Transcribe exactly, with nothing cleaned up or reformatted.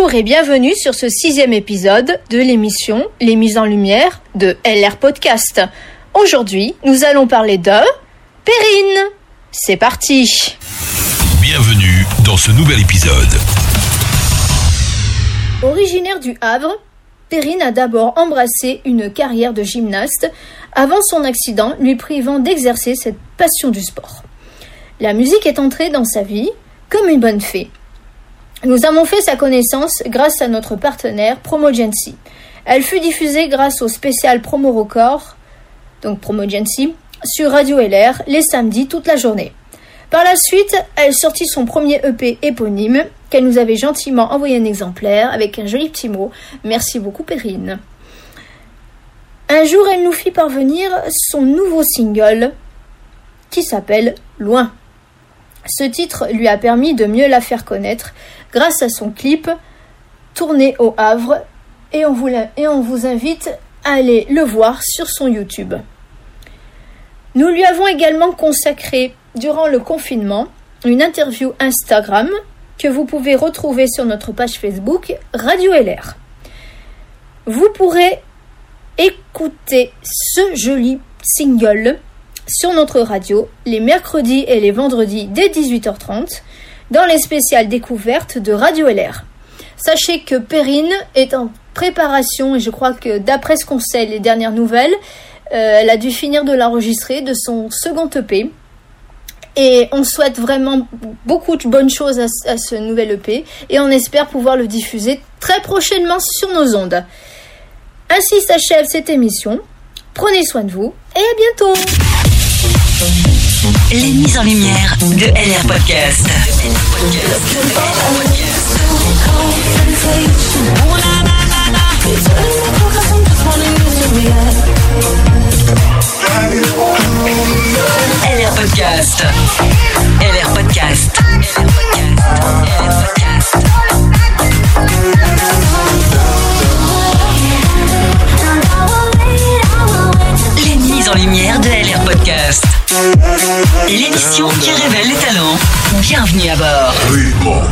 Bonjour et bienvenue sur ce sixième épisode de l'émission Les Mises en Lumière de L R Podcast. Aujourd'hui, nous allons parler de Perrine. C'est parti. Bienvenue dans ce nouvel épisode. Originaire du Havre, Perrine a d'abord embrassé une carrière de gymnaste avant son accident lui privant d'exercer cette passion du sport. La musique est entrée dans sa vie comme une bonne fée. Nous avons fait sa connaissance grâce à notre partenaire Promogency. Elle fut diffusée grâce au spécial Promo Record, donc Promogency, sur Radio L R les samedis toute la journée. Par la suite, elle sortit son premier E P éponyme qu'elle nous avait gentiment envoyé un exemplaire avec un joli petit mot. Merci beaucoup Perrine. Un jour, elle nous fit parvenir son nouveau single qui s'appelle « Loin ». Ce titre lui a permis de mieux la faire connaître grâce à son clip tourné au Havre et on vous, la, et on vous invite à aller le voir sur son YouTube. Nous lui avons également consacré durant le confinement une interview Instagram que vous pouvez retrouver sur notre page Facebook Radio L R. Vous pourrez écouter ce joli single sur notre radio, les mercredis et les vendredis dès dix-huit heures trente, dans les spéciales découvertes de Radio L R. Sachez que Perrine est en préparation, et je crois que d'après ce qu'on sait, les dernières nouvelles, euh, elle a dû finir de l'enregistrer de son second E P. Et on souhaite vraiment beaucoup de bonnes choses à, à ce nouvel E P, et on espère pouvoir le diffuser très prochainement sur nos ondes. Ainsi s'achève cette émission. Prenez soin de vous, et à bientôt! Les mises en lumière de L R Podcast. L R Podcast. L R Podcast. Les mises en lumière de L R Podcast. L'émission qui révèle les talents. Bienvenue à bord.